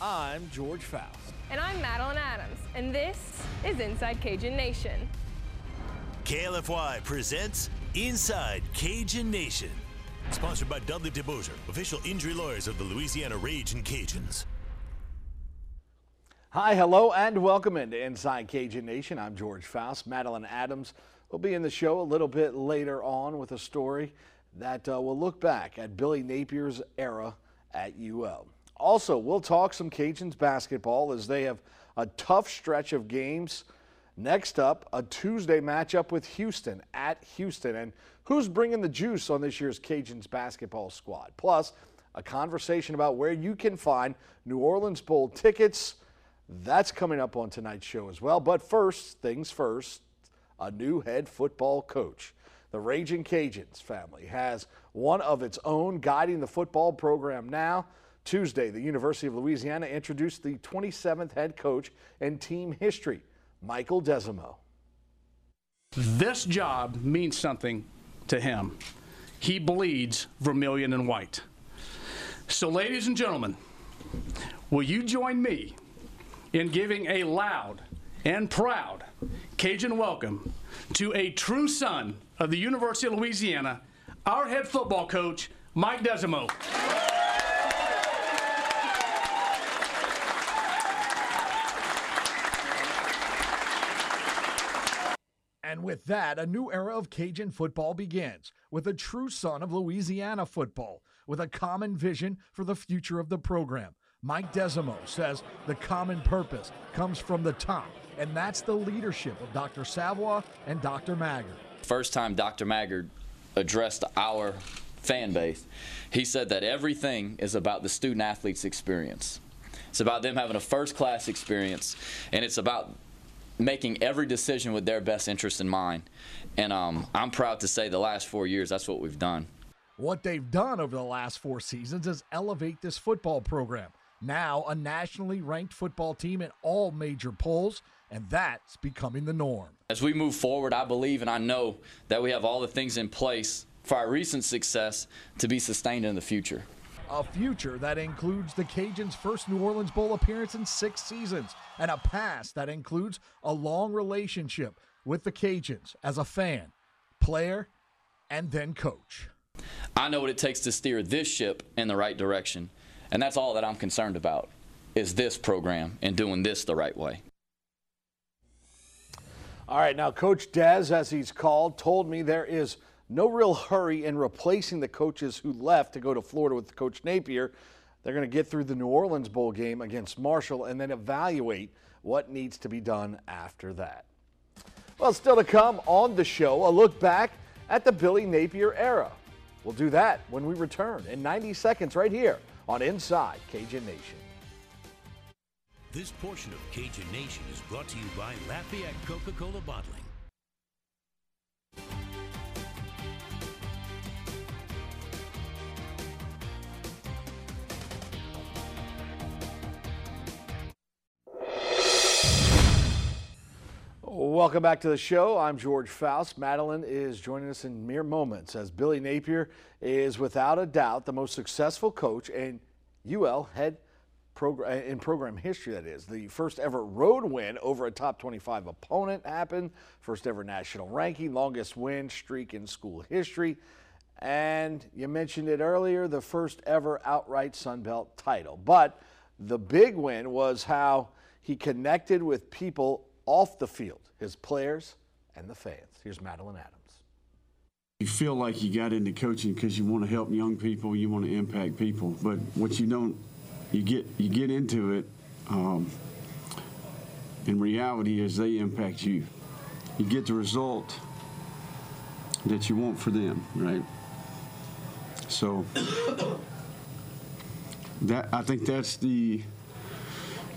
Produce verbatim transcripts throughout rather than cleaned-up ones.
I'm George Faust. And I'm Madeline Adams, and this is Inside Cajun Nation. K L F Y presents Inside Cajun Nation, sponsored by Dudley DeBozier, official injury lawyers of the Louisiana Ragin' Cajuns. Hi, hello, and welcome into Inside Cajun Nation. I'm George Faust. Madeline Adams will be in the show a little bit later on with a story that uh, will look back at Billy Napier's era at U L. Also, we'll talk some Cajuns basketball as they have a tough stretch of games. Next up, a Tuesday matchup with Houston at Houston. And who's bringing the juice on this year's Cajuns basketball squad? Plus, a conversation about where you can find New Orleans Bowl tickets. That's coming up on tonight's show as well. But first things first, a new head football coach. The Ragin' Cajuns family has one of its own guiding the football program now. Tuesday, the University of Louisiana introduced the twenty-seventh head coach in team history, Michael Desimo. This job means something to him. He bleeds vermilion and white. So, ladies and gentlemen, will you join me in giving a loud and proud Cajun welcome to a true son of the University of Louisiana, our head football coach, Mike Desormeaux. And with that, a new era of Cajun football begins, with a true son of Louisiana football, with a common vision for the future of the program. Mike Desormeaux says the common purpose comes from the top, and that's the leadership of Doctor Savoy and Doctor Maggard. First time Doctor Maggard addressed our fan base, he said that everything is about the student-athlete's experience. It's about them having a first-class experience, and it's about making every decision with their best interest in mind. And um, I'm proud to say the last four years, that's what we've done. What they've done over the last four seasons is elevate this football program. Now a nationally ranked football team in all major polls, and that's becoming the norm. As we move forward, I believe and I know that we have all the things in place for our recent success to be sustained in the future. A future that includes the Cajuns' first New Orleans Bowl appearance in six seasons, and a past that includes a long relationship with the Cajuns as a fan, player, and then coach. I know what it takes to steer this ship in the right direction, and that's all that I'm concerned about, is this program and doing this the right way. All right, now Coach Des, as he's called, told me there is no real hurry in replacing the coaches who left to go to Florida with Coach Napier. They're going to get through the New Orleans Bowl game against Marshall and then evaluate what needs to be done after that. Well, still to come on the show, a look back at the Billy Napier era. We'll do that when we return in ninety seconds right here on Inside Cajun Nation. This portion of Cajun Nation is brought to you by Lafayette Coca-Cola Bottling. Welcome back to the show. I'm George Faust. Madeline is joining us in mere moments as Billy Napier is without a doubt the most successful coach in U L head program, in program history, that is. The first ever road win over a top twenty-five opponent happened, first ever national ranking, longest win streak in school history, and you mentioned it earlier, the first ever outright Sun Belt title. But the big win was how he connected with people off the field, his players and the fans. Here's Madeline Adams. You feel like you got into coaching because you want to help young people, you want to impact people, but what you don't, you get you get into it, um, in reality is they impact you. You get the result that you want for them, right? So that I think that's the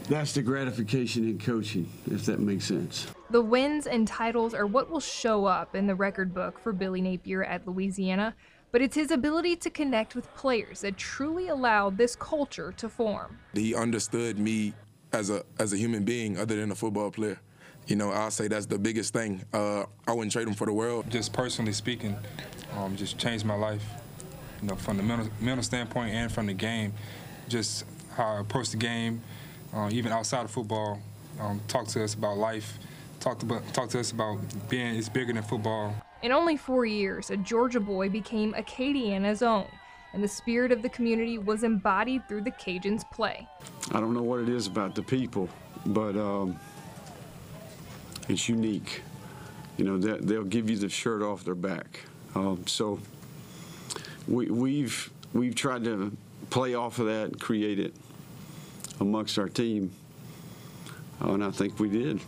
That's the gratification in coaching, if that makes sense. The wins and titles are what will show up in the record book for Billy Napier at Louisiana, but it's his ability to connect with players that truly allowed this culture to form. He understood me as a as a human being other than a football player. You know, I'll say that's the biggest thing. Uh, I wouldn't trade him for the world. Just personally speaking, um, just changed my life, you know, from the mental, mental standpoint and from the game. Just how I approach the game, uh, even outside of football. Um, talk to us about life. Talk about talk to us about being it's bigger than football. In only four years, a Georgia boy became Acadiana's own, and the spirit of the community was embodied through the Cajuns' play. I don't know what it is about the people, but um, it's unique. You know, they, they'll give you the shirt off their back. Um, so we, we've we've tried to play off of that, and create it amongst our team, uh, and I think we did.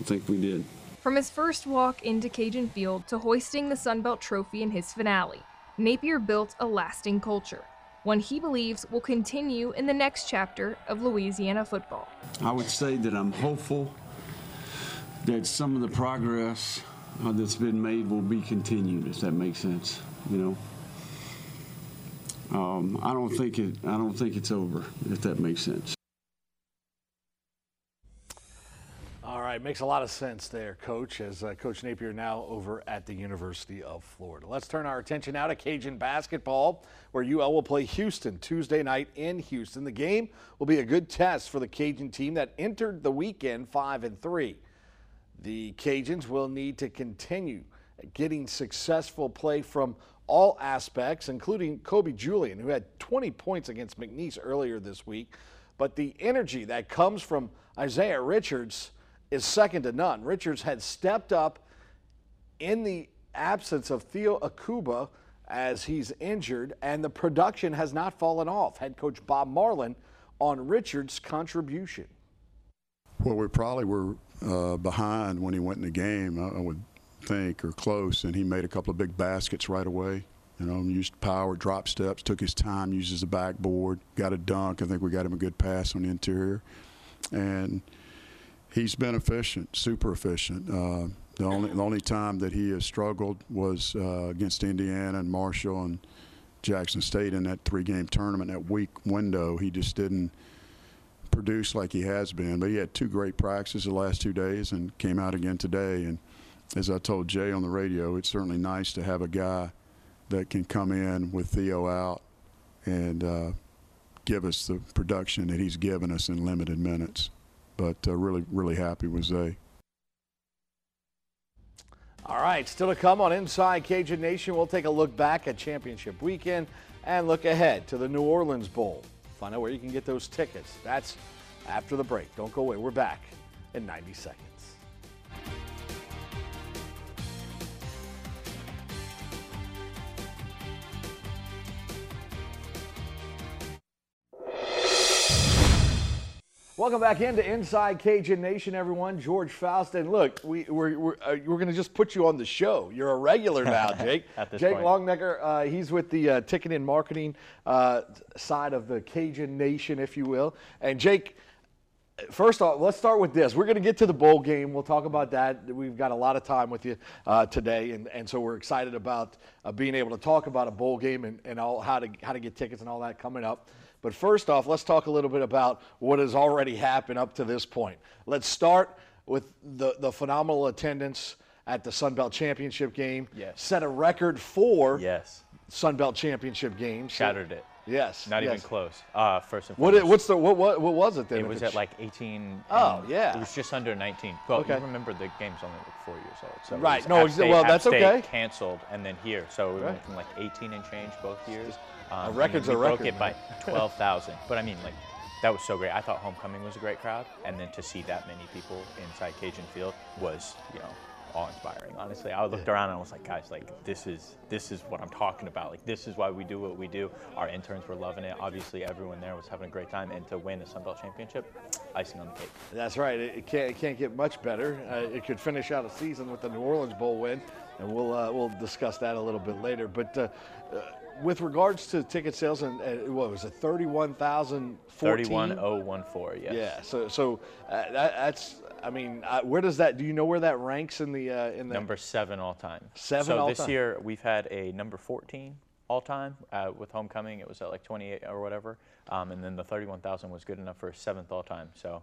I think we did. From his first walk into Cajun Field to hoisting the Sun Belt Trophy in his finale, Napier built a lasting culture, one he believes will continue in the next chapter of Louisiana football. I would say that I'm hopeful that some of the progress uh, that's been made will be continued, if that makes sense. You know, um, I don't think it. I don't think it's over, if that makes sense. All right, makes a lot of sense there, Coach, as uh, Coach Napier now over at the University of Florida. Let's turn our attention now to Cajun basketball, where U L will play Houston Tuesday night in Houston. The game will be a good test for the Cajun team that entered the weekend five and three. The Cajuns will need to continue getting successful play from all aspects, including Kobe Julian, who had twenty points against McNeese earlier this week. But the energy that comes from Isaiah Richards is second to none. Richards had stepped up in the absence of Theo Akuba as he's injured, and the production has not fallen off. Head coach Bob Marlin on Richards' contribution. Well, we probably were uh, behind when he went in the game, I would think, or close, and he made a couple of big baskets right away. You know, used power, drop steps, took his time, uses the backboard, got a dunk. I think we got him a good pass on the interior. And he's been efficient, super efficient. Uh, the only the only time that he has struggled was uh, against Indiana and Marshall and Jackson State in that three-game tournament. That week window, he just didn't produce like he has been. But he had two great practices the last two days and came out again today. And as I told Jay on the radio, it's certainly nice to have a guy that can come in with Theo out and uh, give us the production that he's given us in limited minutes. But uh, really, really happy with Zay. All right, still to come on Inside Cajun Nation, we'll take a look back at championship weekend and look ahead to the New Orleans Bowl. Find out where you can get those tickets. That's after the break. Don't go away. We're back in ninety seconds. Welcome back into Inside Cajun Nation, everyone. George Faust, and look, we, we're, we're, uh, we're going to just put you on the show. You're a regular now, Jake. At this Jake point. Longnecker, uh, he's with the uh, ticketing and marketing uh, side of the Cajun Nation, if you will. And Jake, first off, let's start with this. We're going to get to the bowl game. We'll talk about that. We've got a lot of time with you uh, today, and, and so we're excited about uh, being able to talk about a bowl game and, and all how to how to get tickets and all that coming up. But first off, let's talk a little bit about what has already happened up to this point. Let's start with the, the phenomenal attendance at the Sun Belt Championship game. Yes. Set a record for yes. Sun Belt Championship games. Shattered it. Yes. Not yes. even close. Uh, first and foremost. What, what's the, what, what, what was it then? It was at like eighteen. Oh, yeah. It was just under nineteen. Well, okay. You remember the game's only like four years old. So right. No, App State, well, that's App State okay. canceled and then here. So we right. went from like eighteen and change both years. Um, a record's a record. We broke it by twelve thousand. But I mean, like, that was so great. I thought homecoming was a great crowd, and then to see that many people inside Cajun Field was, you know, awe-inspiring. Honestly, I looked around and I was like, guys, like, this is this is what I'm talking about. Like, this is why we do what we do. Our interns were loving it. Obviously, everyone there was having a great time, and to win a Sun Belt Championship, icing on the cake. That's right. It, it can't it can't get much better. Uh, it could finish out a season with the New Orleans Bowl win, and we'll uh, we'll discuss that a little bit later. But. Uh, uh, With regards to ticket sales, and uh, what was it, thirty-one thousand fourteen? thirty-one thousand fourteen, yes. Yeah, so so uh, that, that's, I mean, uh, where does that, do you know where that ranks in the? Uh, in the number seven all time. Seven so all time. So this year we've had a number fourteen all time uh, with homecoming. It was at like twenty-eight or whatever. Um, and then the thirty-one thousand was good enough for seventh all time. So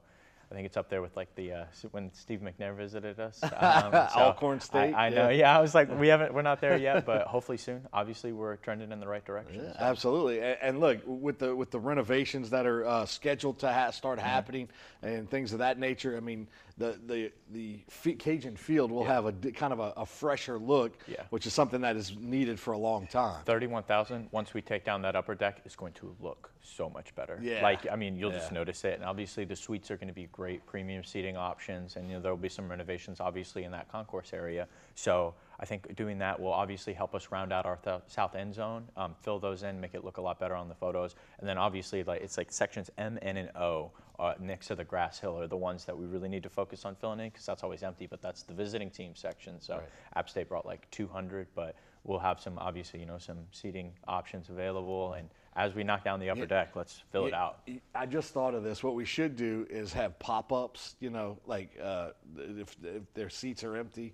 I think it's up there with like the uh, when Steve McNair visited us. Um, so Alcorn State. I, I know. Yeah. yeah, I was like, we haven't, we're not there yet, but hopefully soon. Obviously, we're trending in the right direction. Yeah, so. Absolutely. And, and look, with the with the renovations that are uh, scheduled to ha start mm-hmm. happening and things of that nature, I mean, the the the Cajun Field will yeah. have a kind of a, a fresher look, yeah. which is something that is needed for a long time. thirty-one thousand. Once we take down that upper deck, it's going to look so much better. Yeah. Like, I mean, you'll yeah. just notice it, and obviously the suites are going to be great. Great premium seating options, and you know, there will be some renovations obviously in that concourse area. So I think doing that will obviously help us round out our south end zone, um, fill those in, make it look a lot better on the photos, and then obviously like it's like sections M, N, and O uh, next to the grass hill are the ones that we really need to focus on filling in because that's always empty, but that's the visiting team section. So right. App State brought like two hundred, but we'll have some obviously you know some seating options available and. As we knock down the upper yeah. deck, let's fill yeah. it out. I just thought of this. What we should do is have pop-ups, you know, like uh, if, if their seats are empty,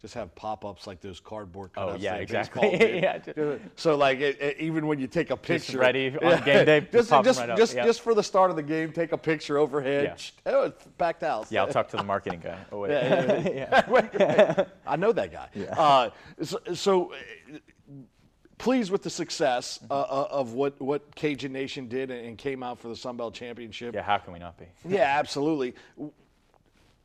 just have pop-ups like those cardboard kind oh, of yeah, things. Exactly. yeah, exactly. So, like, it, it, even when you take a picture. Just ready on game day, just, just, just, right just, yep. just for the start of the game, take a picture overhead. Yeah. Oh, it's backed out. Yeah, I'll talk to the marketing guy. Oh, wait. yeah, yeah, yeah. wait, wait. I know that guy. Yeah. Uh, so... so pleased with the success uh, of what, what Cajun Nation did and came out for the Sun Belt Championship. Yeah, how can we not be? Yeah, absolutely.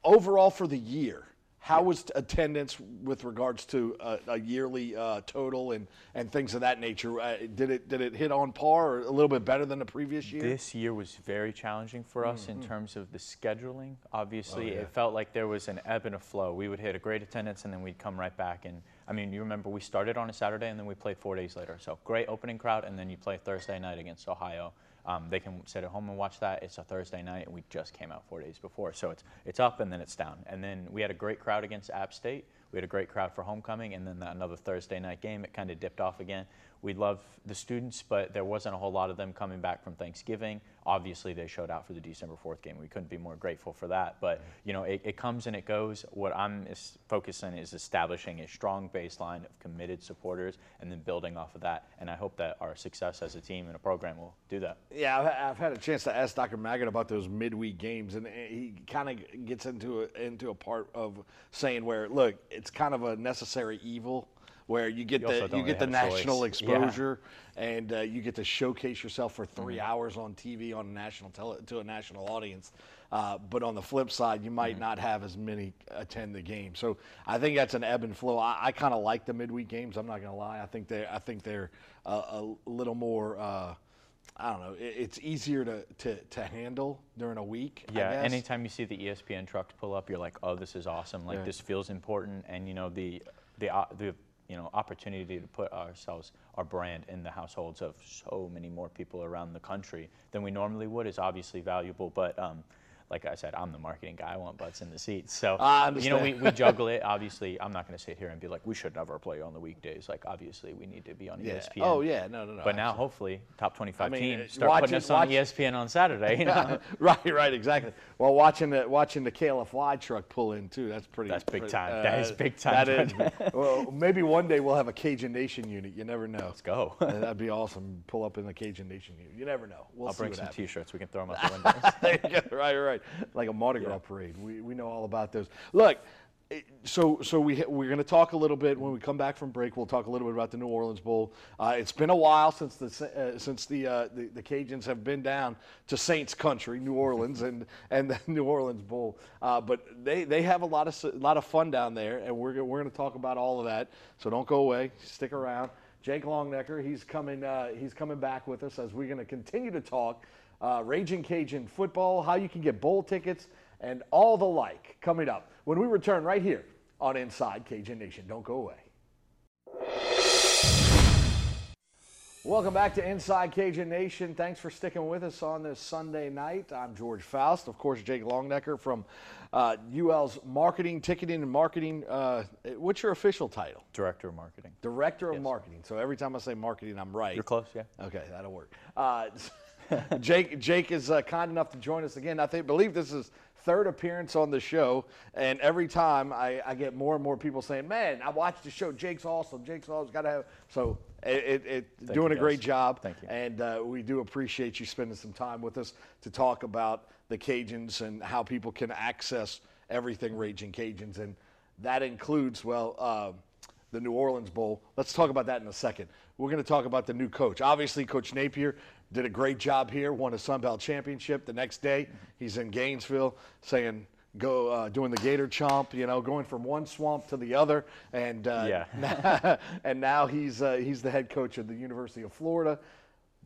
Overall for the year, how yeah. was attendance with regards to a, a yearly uh, total and, and things of that nature? Uh, did it did it hit on par or a little bit better than the previous year? This year was very challenging for us mm-hmm. in terms of the scheduling. Obviously, oh, yeah. it felt like there was an ebb and a flow. We would hit a great attendance and then we'd come right back and I mean, you remember we started on a Saturday and then we played four days later. So great opening crowd, and then you play Thursday night against Ohio. Um, they can sit at home and watch that. It's a Thursday night, and we just came out four days before. So it's it's up and then it's down. And then we had a great crowd against App State. We had a great crowd for homecoming, and then another Thursday night game. It kind of dipped off again. We love the students, but there wasn't a whole lot of them coming back from Thanksgiving. Obviously, they showed out for the December fourth game. We couldn't be more grateful for that. But, you know, it, it comes and it goes. What I'm focused on is establishing a strong baseline of committed supporters and then building off of that. And I hope that our success as a team and a program will do that. Yeah, I've, I've had a chance to ask Doctor Maggard about those midweek games, and he kind of gets into a, into a part of saying where, look, it's kind of a necessary evil. Where you get you the you really get the national exposure, yeah. and uh, you get to showcase yourself for three mm-hmm. hours on T V on national tele to a national audience. Uh, but on the flip side, you might mm-hmm. not have as many attend the game. So I think that's an ebb and flow. I, I kind of like the midweek games. I'm not gonna lie. I think they I think they're uh, a little more. Uh, I don't know. It's easier to, to, to handle during a week. Yeah. I guess. Anytime you see the E S P N trucks pull up, you're like, oh, this is awesome. Like yeah. this feels important, and you know the the uh, the. You know, opportunity to put ourselves, our brand in the households of so many more people around the country than we normally would is obviously valuable. But um, like I said, I'm the marketing guy. I want butts in the seats. So, you know, we, we juggle it. Obviously, I'm not going to sit here and be like, we should never play on the weekdays. Like, obviously, we need to be on yeah. E S P N. Oh, yeah. No, no, no. But absolutely. Now, hopefully, top twenty-five I mean, teams start watching, putting us on E S P N on Saturday. You know? Right, right, exactly. Well, watching the, watching the K L F Y truck pull in, too, that's pretty. That's big pretty, time. Uh, that is big time. That is. Well, maybe one day we'll have a Cajun Nation unit. You never know. Let's go. That'd be awesome. Pull up in the Cajun Nation unit. You never know. We'll I'll bring some T-shirts. We can throw them out the windows. There you go. Right, right. Like a Mardi Gras yeah. parade. We, we know all about those. Look, so so we, we're going to talk a little bit when we come back from break. We'll talk a little bit about the New Orleans Bowl. Uh, it's been a while since the uh, since the, uh, the the Cajuns have been down to Saints Country, New Orleans, and and the New Orleans Bowl. Uh, but they, they have a lot of a lot of fun down there, and we're we're going to talk about all of that. So don't go away. Stick around. Jake Longnecker, he's coming uh, he's coming back with us as we're going to continue to talk. Uh, Raging Cajun football, how you can get bowl tickets, and all the like coming up when we return right here on Inside Cajun Nation. Don't go away. Welcome back to Inside Cajun Nation. Thanks for sticking with us on this Sunday night. I'm George Faust. Of course, Jake Longnecker from uh, U L's Marketing, Ticketing, and Marketing. Uh, what's your official title? Director of Marketing. Director of yes. Marketing. So every time I say marketing, I'm right. You're close, yeah. Okay, that'll work. Uh, Jake, Jake is uh, kind enough to join us again. I think, believe this is third appearance on the show, and every time I, I get more and more people saying, man, I watched the show. Jake's awesome. Jake's always got to have. So It, it, it, doing a great job. Thank you. And uh, we do appreciate you spending some time with us to talk about the Cajuns and how people can access everything Raging Cajuns. And that includes, well, uh, the New Orleans Bowl. Let's talk about that in a second. We're going to talk about the new coach. Obviously, Coach Napier did a great job here, won a Sun Belt Championship. The next day, he's in Gainesville saying, Go uh, doing the gator chomp, you know, going from one swamp to the other, and uh, yeah. and now he's uh, he's the head coach of the University of Florida.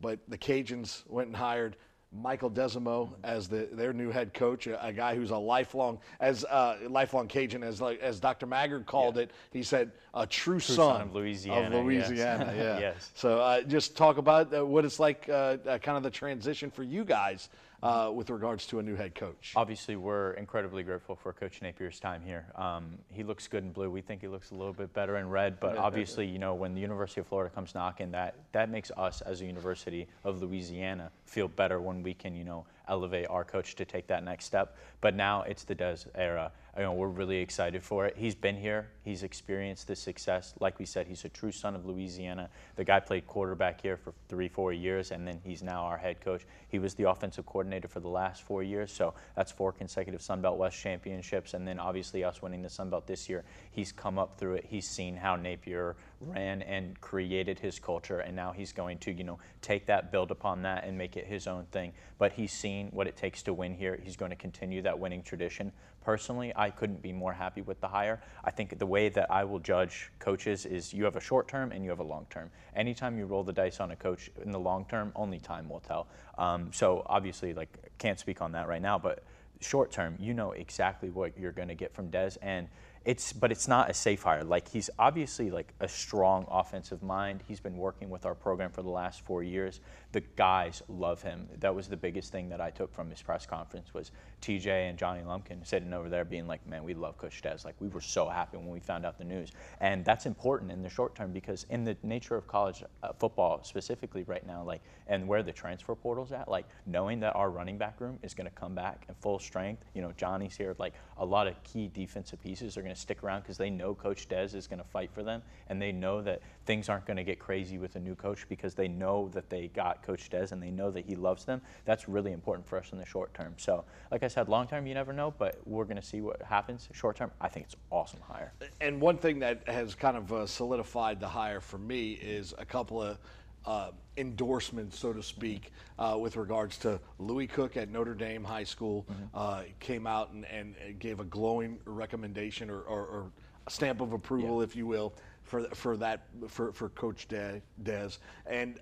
But the Cajuns went and hired Michael Desimo as the their new head coach, a, a guy who's a lifelong as uh, lifelong Cajun, as like as Doctor Maggard called yeah. it. He said a true, true son, son of Louisiana. Of Louisiana, yes. yeah. Yes. So uh, just talk about uh, what it's like, uh, uh, kind of the transition for you guys. Uh, with regards to a new head coach. Obviously, we're incredibly grateful for Coach Napier's time here. Um, he looks good in blue. We think he looks a little bit better in red, but obviously, you know, when the University of Florida comes knocking, that, that makes us as a University of Louisiana feel better when we can, you know, elevate our coach to take that next step. But now it's the Des era. You know, we're really excited for it. He's been here. He's experienced the success. Like we said, he's a true son of Louisiana. The guy played quarterback here for three, four years, and then he's now our head coach. He was the offensive coordinator for the last four years, so that's four consecutive Sun Belt West championships, and then obviously us winning the Sun Belt this year. He's come up through it. He's seen how Napier ran and created his culture, and now he's going to, you know, take that, build upon that, and make it his own thing. But he's seen what it takes to win here. He's going to continue that winning tradition. Personally, I couldn't be more happy with the hire. I think the way that I will judge coaches is you have a short term and you have a long term. Anytime you roll the dice on a coach in the long term, only time will tell. Um, so obviously, like, can't speak on that right now, but short term, you know exactly what you're going to get from Des, and it's, but it's not a safe hire. Like, he's obviously like a strong offensive mind. He's been working with our program for the last four years. The guys love him. That was the biggest thing that I took from his press conference was T J and Johnny Lumpkin sitting over there being like, man, we love Coach Des. Like, we were so happy when we found out the news. And that's important in the short term because in the nature of college football specifically right now, like, and where the transfer portal's at, like, knowing that our running back room is going to come back in full strength. You know, Johnny's here. Like, a lot of key defensive pieces are going to stick around because they know Coach Des is going to fight for them, and they know that things aren't going to get crazy with a new coach because they know that they got Coach Des and they know that he loves them. That's really important for us in the short term. So, like I said, long term you never know, but we're going to see what happens. Short term, I think it's awesome hire. And one thing that has kind of uh, solidified the hire for me is a couple of uh, endorsements, so to speak, uh, with regards to Louis Cook at Notre Dame High School. Mm-hmm. uh, came out and, and gave a glowing recommendation or, or, or a stamp of approval, yeah. if you will, for for that for, for Coach Des, Des and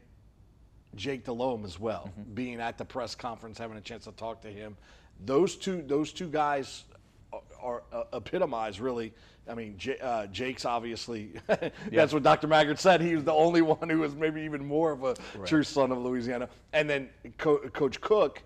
Jake DeLome as well, mm-hmm. being at the press conference, having a chance to talk to him. Those two those two guys are, are uh, epitomize really. I mean, J uh, Jake's obviously, that's yeah. what Doctor Maggard said. He was the only one who was maybe even more of a right. true son of Louisiana. And then Co Coach Cook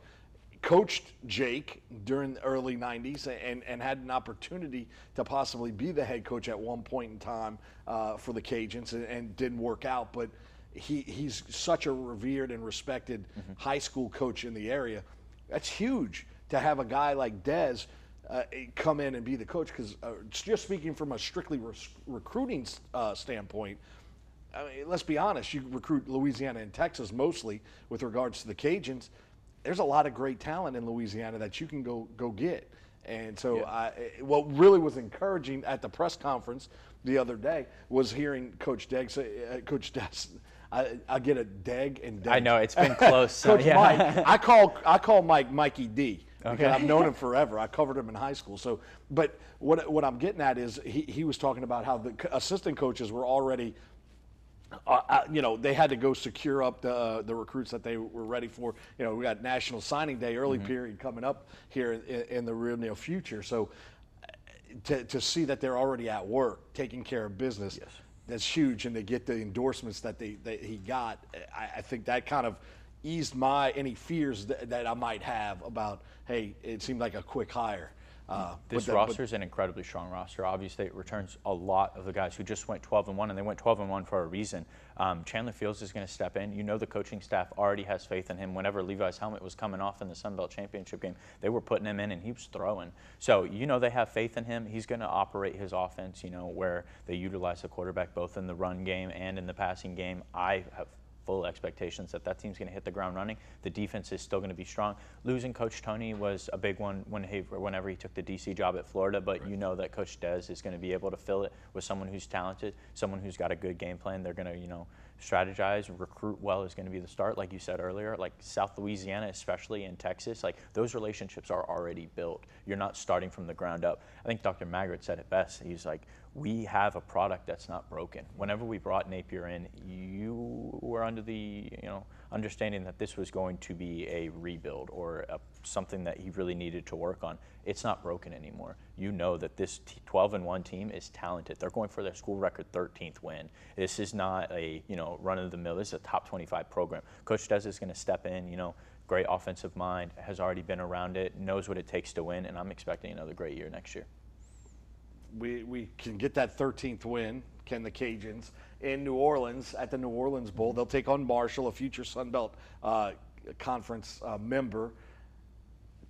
coached Jake during the early nineties and, and had an opportunity to possibly be the head coach at one point in time uh, for the Cajuns, and, and didn't work out. But he, he's such a revered and respected mm-hmm. high school coach in the area. That's huge to have a guy like Des Uh, come in and be the coach, because uh, just speaking from a strictly re recruiting uh, standpoint, I mean, let's be honest, you recruit Louisiana and Texas mostly with regards to the Cajuns. There's a lot of great talent in Louisiana that you can go go get. And so yeah. I, what really was encouraging at the press conference the other day was hearing Coach Degg say, uh, Coach Des, I, I get a Deg and Deg. I know, it's been close. So, Coach yeah. Mike, I call, I call Mike Mikey D. Okay. Because I've known him forever. I covered him in high school. So, but what what I'm getting at is he, he was talking about how the assistant coaches were already, uh, you know, they had to go secure up the the recruits that they were ready for. You know, we got National Signing Day, early mm-hmm. period coming up here in, in the real near future. So, to to see that they're already at work taking care of business, yes. that's huge. And they get the endorsements that they that he got. I, I think that kind of eased my any fears that, that I might have about, hey, it seemed like a quick hire. Uh, this the, roster is an incredibly strong roster. Obviously, it returns a lot of the guys who just went twelve and one, and they went twelve and one for a reason. Um, Chandler Fields is going to step in. You know the coaching staff already has faith in him. Whenever Levi's helmet was coming off in the Sun Belt Championship game, they were putting him in, and he was throwing. So you know they have faith in him. He's going to operate his offense, you know, where they utilize the quarterback both in the run game and in the passing game. I have full expectations that that team's going to hit the ground running. The defense is still going to be strong. Losing Coach Tony was a big one when he, whenever he took the D C job at Florida, but you know that Coach Dez is going to be able to fill it with someone who's talented, someone who's got a good game plan. They're going to, you know, strategize, recruit well is going to be the start, like you said earlier. Like South Louisiana, especially in Texas, like those relationships are already built. You're not starting from the ground up. I think Doctor Maggard said it best. He's like, we have a product that's not broken. Whenever we brought Napier in, you were under the, you know, understanding that this was going to be a rebuild or a, something that he really needed to work on. It's not broken anymore. You know that this twelve and one team is talented. They're going for their school record thirteenth win. This is not a, you know, run of the mill. This is a top twenty-five program. Coach Dez is going to step in, you know, great offensive mind, has already been around it, knows what it takes to win, and I'm expecting another great year next year. We, we can get that thirteenth win, can the Cajuns, in New Orleans at the New Orleans Bowl. They'll take on Marshall, a future Sun Belt uh, Conference uh, member.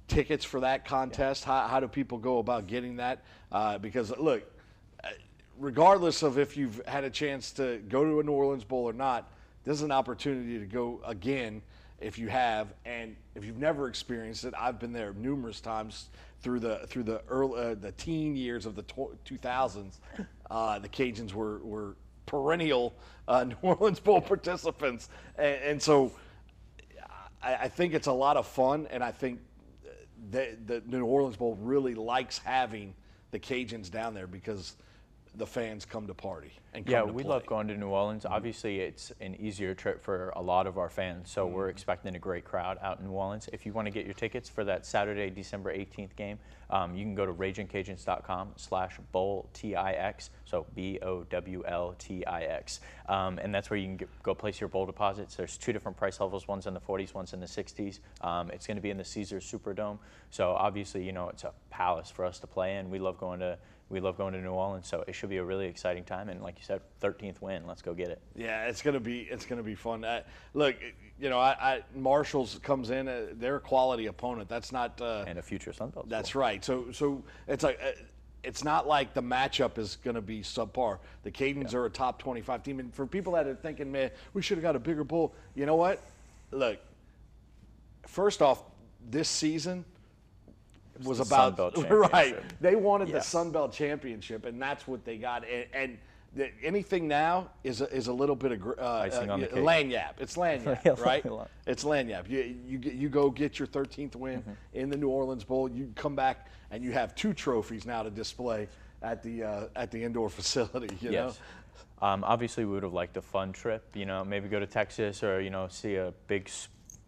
Tickets for that contest, yeah. how, how do people go about getting that? Uh, because, look, regardless of if you've had a chance to go to a New Orleans Bowl or not, this is an opportunity to go again if you have, and if you've never experienced it. I've been there numerous times through the through the early uh, the teen years of the two thousands. Uh, the Cajuns were were perennial uh, New Orleans Bowl participants, and, and so I, I think it's a lot of fun, and I think the, the New Orleans Bowl really likes having the Cajuns down there because the fans come to party and come yeah, to we play. Love going to New Orleans. Mm-hmm. Obviously, it's an easier trip for a lot of our fans, so mm-hmm. we're expecting a great crowd out in New Orleans. If you want to get your tickets for that Saturday, December eighteenth game, um, you can go to raging cajuns dot com slash bowl T I X, so B O W L T I X, um, and that's where you can get, go place your bowl deposits. There's two different price levels, one's in the forties, one's in the sixties. Um, it's going to be in the Caesars Superdome, so obviously, you know, it's a palace for us to play in. We love going to We love going to New Orleans, so it should be a really exciting time. And like you said, thirteenth win, let's go get it. Yeah, it's gonna be it's gonna be fun. I, look, you know, I, I Marshall's comes in, uh, they're a quality opponent. That's not uh, and a future Sun Belt. That's school. Right. So so it's like uh, it's not like the matchup is gonna be subpar. The Cajuns yeah. are a top twenty-five team, and for people that are thinking, man, we should have got a bigger bowl. You know what? Look, first off, this season was about right. They wanted yes. the Sun Belt Championship, and that's what they got. And, and the, anything now is a, is a little bit of uh, uh, uh, lagniappe. It's lagniappe, right? It's lagniappe. You, you you go get your thirteenth win mm-hmm. in the New Orleans Bowl. You come back and you have two trophies now to display at the uh, at the indoor facility. You yes. know. Um, obviously, we would have liked a fun trip. You know, maybe go to Texas or you know see a big.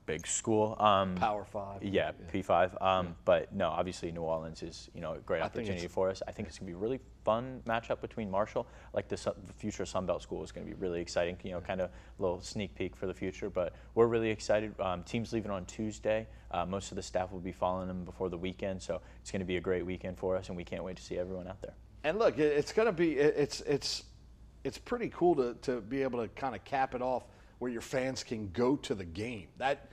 Big school, um, Power Five, yeah, yeah. P five. Um, yeah. But no, obviously New Orleans is you know a great opportunity for us. I think it's gonna be a really fun matchup between Marshall, like the, the future Sun Belt school is gonna be really exciting. You know, yeah. kind of a little sneak peek for the future. But we're really excited. Um, team's leaving on Tuesday. Uh, most of the staff will be following them before the weekend, so it's gonna be a great weekend for us, and we can't wait to see everyone out there. And look, it's gonna be it's it's it's pretty cool to to be able to kind of cap it off where your fans can go to the game. That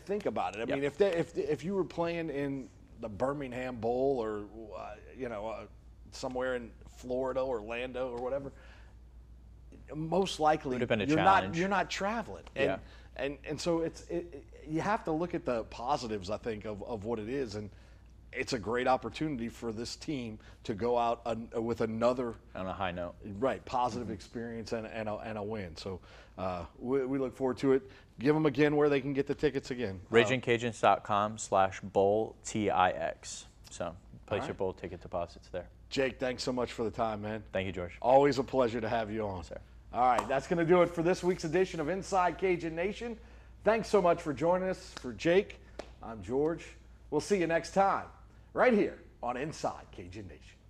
think about it. I yep. mean, if they, if if you were playing in the Birmingham Bowl or uh, you know uh, somewhere in Florida, Orlando, or whatever, most likely you're challenge. not you're not traveling. And, yeah. and and so it's it, it, you have to look at the positives. I think of of what it is, and it's a great opportunity for this team to go out an, with another on a high note, right? Positive mm-hmm. experience and and a, and a win. So uh, we, we look forward to it. Give them again where they can get the tickets again. raging cajuns dot com slash bowl T I X. So place right. your bowl ticket deposits there. Jake, thanks so much for the time, man. Thank you, George. Always a pleasure to have you on. Yes, sir. All right, that's going to do it for this week's edition of Inside Cajun Nation. Thanks so much for joining us. For Jake, I'm George. We'll see you next time, right here on Inside Cajun Nation.